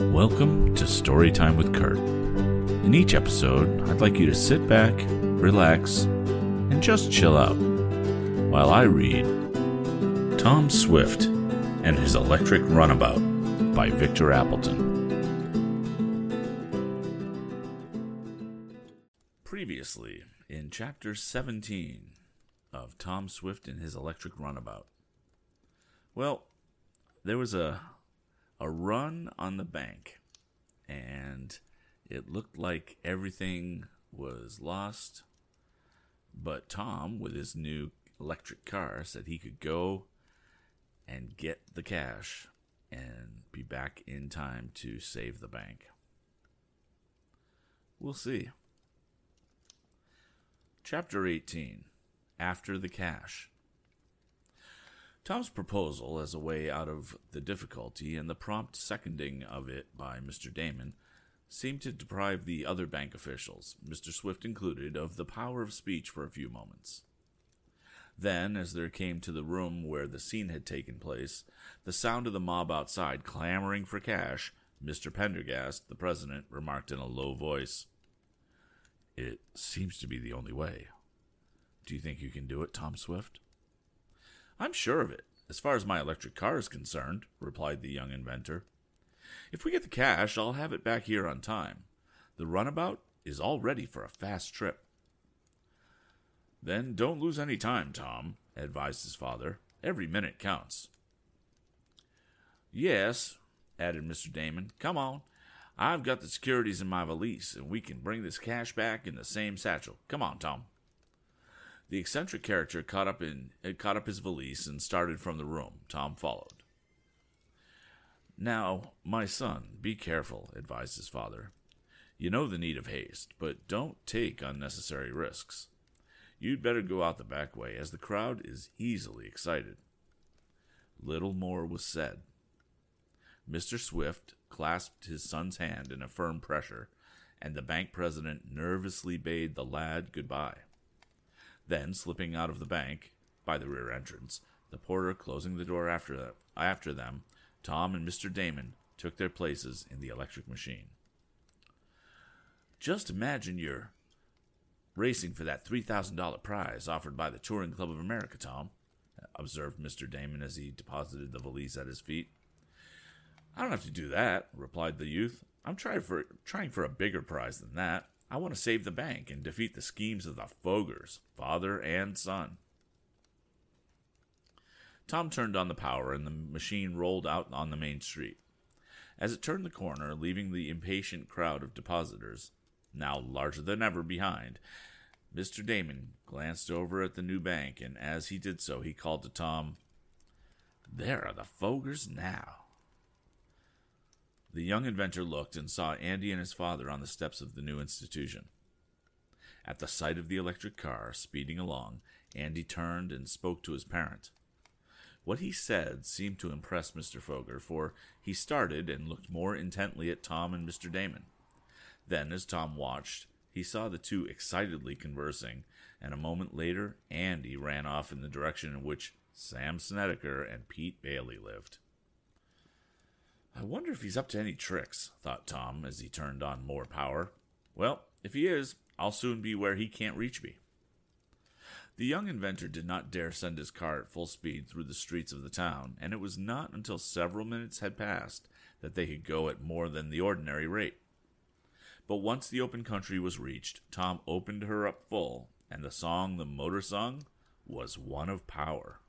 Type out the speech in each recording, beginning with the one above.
Welcome to Storytime with Kurt. In each episode, I'd like you to sit back, relax, and just chill out while I read Tom Swift and His Electric Runabout by Victor Appleton. Previously, in Chapter 17 of Tom Swift and His Electric Runabout. Well, there was a run on the bank, and it looked like everything was lost, but Tom, with his new electric car, said he could go and get the cash and be back in time to save the bank. We'll see. Chapter 18, After the Cash. Tom's proposal as a way out of the difficulty and the prompt seconding of it by Mr. Damon seemed to deprive the other bank officials, Mr. Swift included, of the power of speech for a few moments. Then, as they came to the room where the scene had taken place, the sound of the mob outside clamoring for cash, Mr. Pendergast, the president, remarked in a low voice, "It seems to be the only way. Do you think you can do it, Tom Swift?" "I'm sure of it, as far as my electric car is concerned," replied the young inventor. "If we get the cash, I'll have it back here on time. The runabout is all ready for a fast trip." "Then don't lose any time, Tom," advised his father. "Every minute counts." "Yes," added Mr. Damon. "Come on. I've got the securities in my valise, and we can bring this cash back in the same satchel. Come on, Tom." The eccentric character caught up his valise and started from the room. Tom followed. "Now, my son, be careful," advised his father. "You know the need of haste, but don't take unnecessary risks. You'd better go out the back way, as the crowd is easily excited." Little more was said. Mr. Swift clasped his son's hand in a firm pressure, and the bank president nervously bade the lad goodbye. Then, slipping out of the bank by the rear entrance, the porter closing the door after them, Tom and Mr. Damon took their places in the electric machine. "Just imagine you're racing for that $3,000 prize offered by the Touring Club of America, Tom," observed Mr. Damon as he deposited the valise at his feet. "I don't have to do that," replied the youth. "I'm trying for a bigger prize than that. I want to save the bank and defeat the schemes of the Fogers, father and son." Tom turned on the power, and the machine rolled out on the main street. As it turned the corner, leaving the impatient crowd of depositors, now larger than ever, behind, Mr. Damon glanced over at the new bank, and as he did so, he called to Tom, "There are the Fogers now." The young inventor looked and saw Andy and his father on the steps of the new institution. At the sight of the electric car speeding along, Andy turned and spoke to his parent. What he said seemed to impress Mr. Foger, for he started and looked more intently at Tom and Mr. Damon. Then, as Tom watched, he saw the two excitedly conversing, and a moment later, Andy ran off in the direction in which Sam Snedeker and Pete Bailey lived. "I wonder if he's up to any tricks," thought Tom as he turned on more power. "Well, if he is, I'll soon be where he can't reach me." The young inventor did not dare send his car at full speed through the streets of the town, and it was not until several minutes had passed that they could go at more than the ordinary rate. But once the open country was reached, Tom opened her up full, and the song the motor sung was one of power.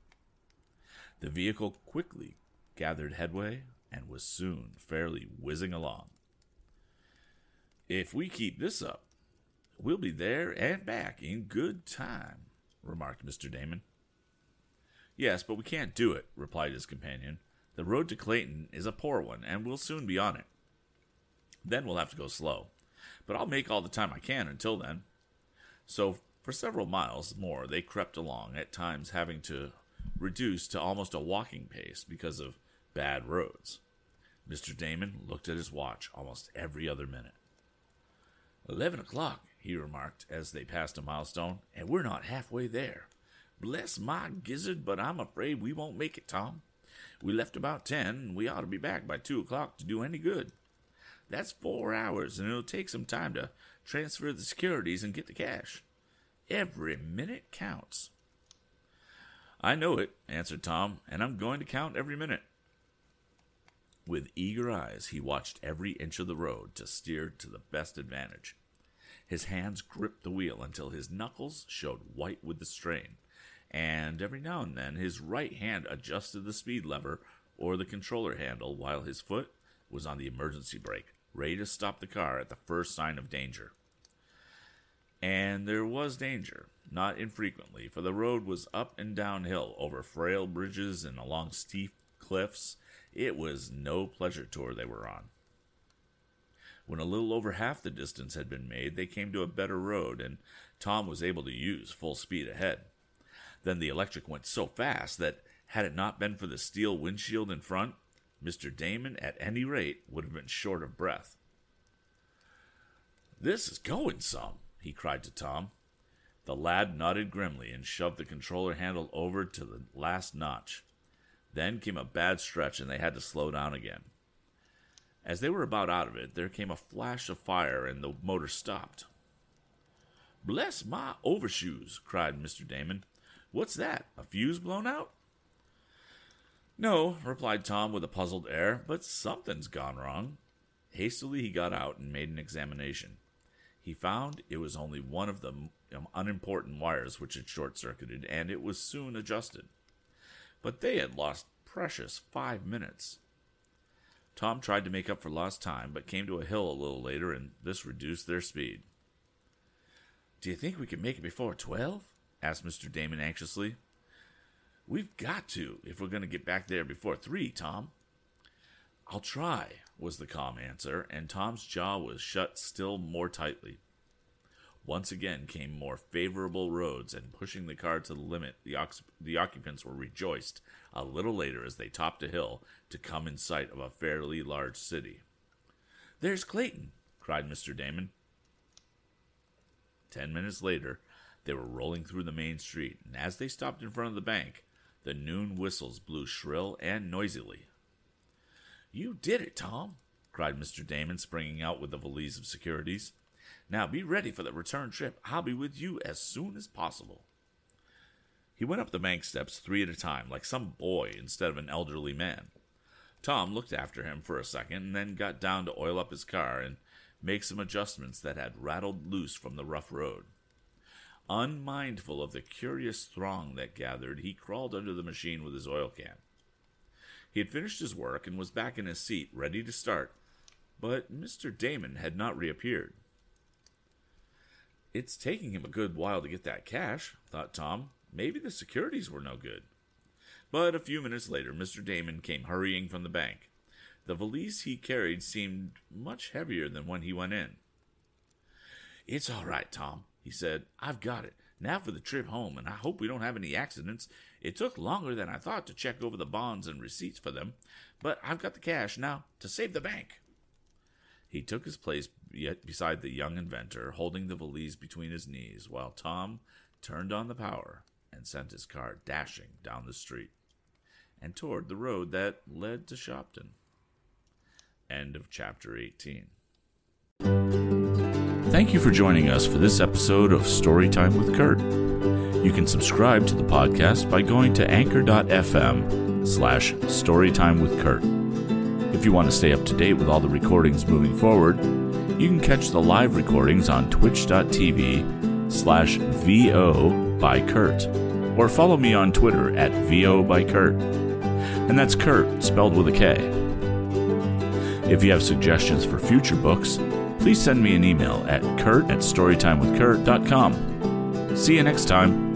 The vehicle quickly gathered headway and was soon fairly whizzing along. "If we keep this up, we'll be there and back in good time," remarked Mr. Damon. "Yes, but we can't do it," replied his companion. "The road to Clayton is a poor one, and we'll soon be on it. Then we'll have to go slow, but I'll make all the time I can until then." So for several miles more they crept along, at times having to reduce to almost a walking pace because of bad roads. Mr. Damon looked at his watch almost every other minute. 11 o'clock, he remarked as they passed a milestone, "and we're not halfway there. Bless my gizzard, but I'm afraid we won't make it, Tom. We left about 10, and we ought to be back by 2 o'clock to do any good. That's 4 hours, and it'll take some time to transfer the securities and get the cash. Every minute counts. I know it, answered Tom, and I'm going to count every minute. With eager eyes, he watched every inch of the road to steer to the best advantage. His hands gripped the wheel until his knuckles showed white with the strain, and every now and then his right hand adjusted the speed lever or the controller handle while his foot was on the emergency brake, ready to stop the car at the first sign of danger. And there was danger, not infrequently, for the road was up and downhill over frail bridges and along steep cliffs. It was no pleasure tour they were on. When a little over half the distance had been made, they came to a better road, and Tom was able to use full speed ahead. Then the electric went so fast that, had it not been for the steel windshield in front, Mr. Damon, at any rate, would have been short of breath. "This is going some," he cried to Tom. The lad nodded grimly and shoved the controller handle over to the last notch. Then came a bad stretch, and they had to slow down again. As they were about out of it, there came a flash of fire, and the motor stopped. "Bless my overshoes!" cried Mr. Damon. "What's that, a fuse blown out?" "No," replied Tom with a puzzled air, "but something's gone wrong." Hastily he got out and made an examination. He found it was only one of the unimportant wires which had short-circuited, and it was soon adjusted. But they had lost precious 5 minutes. Tom tried to make up for lost time, but came to a hill a little later, and this reduced their speed. "Do you think we can make it before 12?" asked Mr. Damon anxiously. "We've got to, if we're going to get back there before 3, Tom." "I'll try," was the calm answer, and Tom's jaw was shut still more tightly. Once again came more favorable roads, and pushing the car to the limit, the occupants were rejoiced a little later as they topped a hill to come in sight of a fairly large city. "There's Clayton!" cried Mr. Damon. 10 minutes later, they were rolling through the main street, and as they stopped in front of the bank, the noon whistles blew shrill and noisily. "You did it, Tom!" cried Mr. Damon, springing out with the valise of securities. "Now be ready for the return trip. I'll be with you as soon as possible." He went up the bank steps 3 at a time, like some boy instead of an elderly man. Tom looked after him for a second, and then got down to oil up his car and make some adjustments that had rattled loose from the rough road. Unmindful of the curious throng that gathered, he crawled under the machine with his oil can. He had finished his work and was back in his seat, ready to start, but Mr. Damon had not reappeared. "It's taking him a good while to get that cash," thought Tom. "Maybe the securities were no good." But a few minutes later, Mr. Damon came hurrying from the bank. The valise he carried seemed much heavier than when he went in. "It's all right, Tom," he said. "I've got it. Now for the trip home, and I hope we don't have any accidents. It took longer than I thought to check over the bonds and receipts for them, but I've got the cash now to save the bank." He took his place beside the young inventor, holding the valise between his knees, while Tom turned on the power and sent his car dashing down the street and toward the road that led to Shopton. End of chapter 18. Thank you for joining us for this episode of Storytime with Kurt. You can subscribe to the podcast by going to anchor.fm/storytimewithkurt. If you want to stay up to date with all the recordings moving forward, you can catch the live recordings on twitch.tv/VO by Kurt, or follow me on Twitter @VO by Kurt, and that's Kurt spelled with a K. If you have suggestions for future books, please send me an email at kurt@storytimewithkurt.com. See you next time.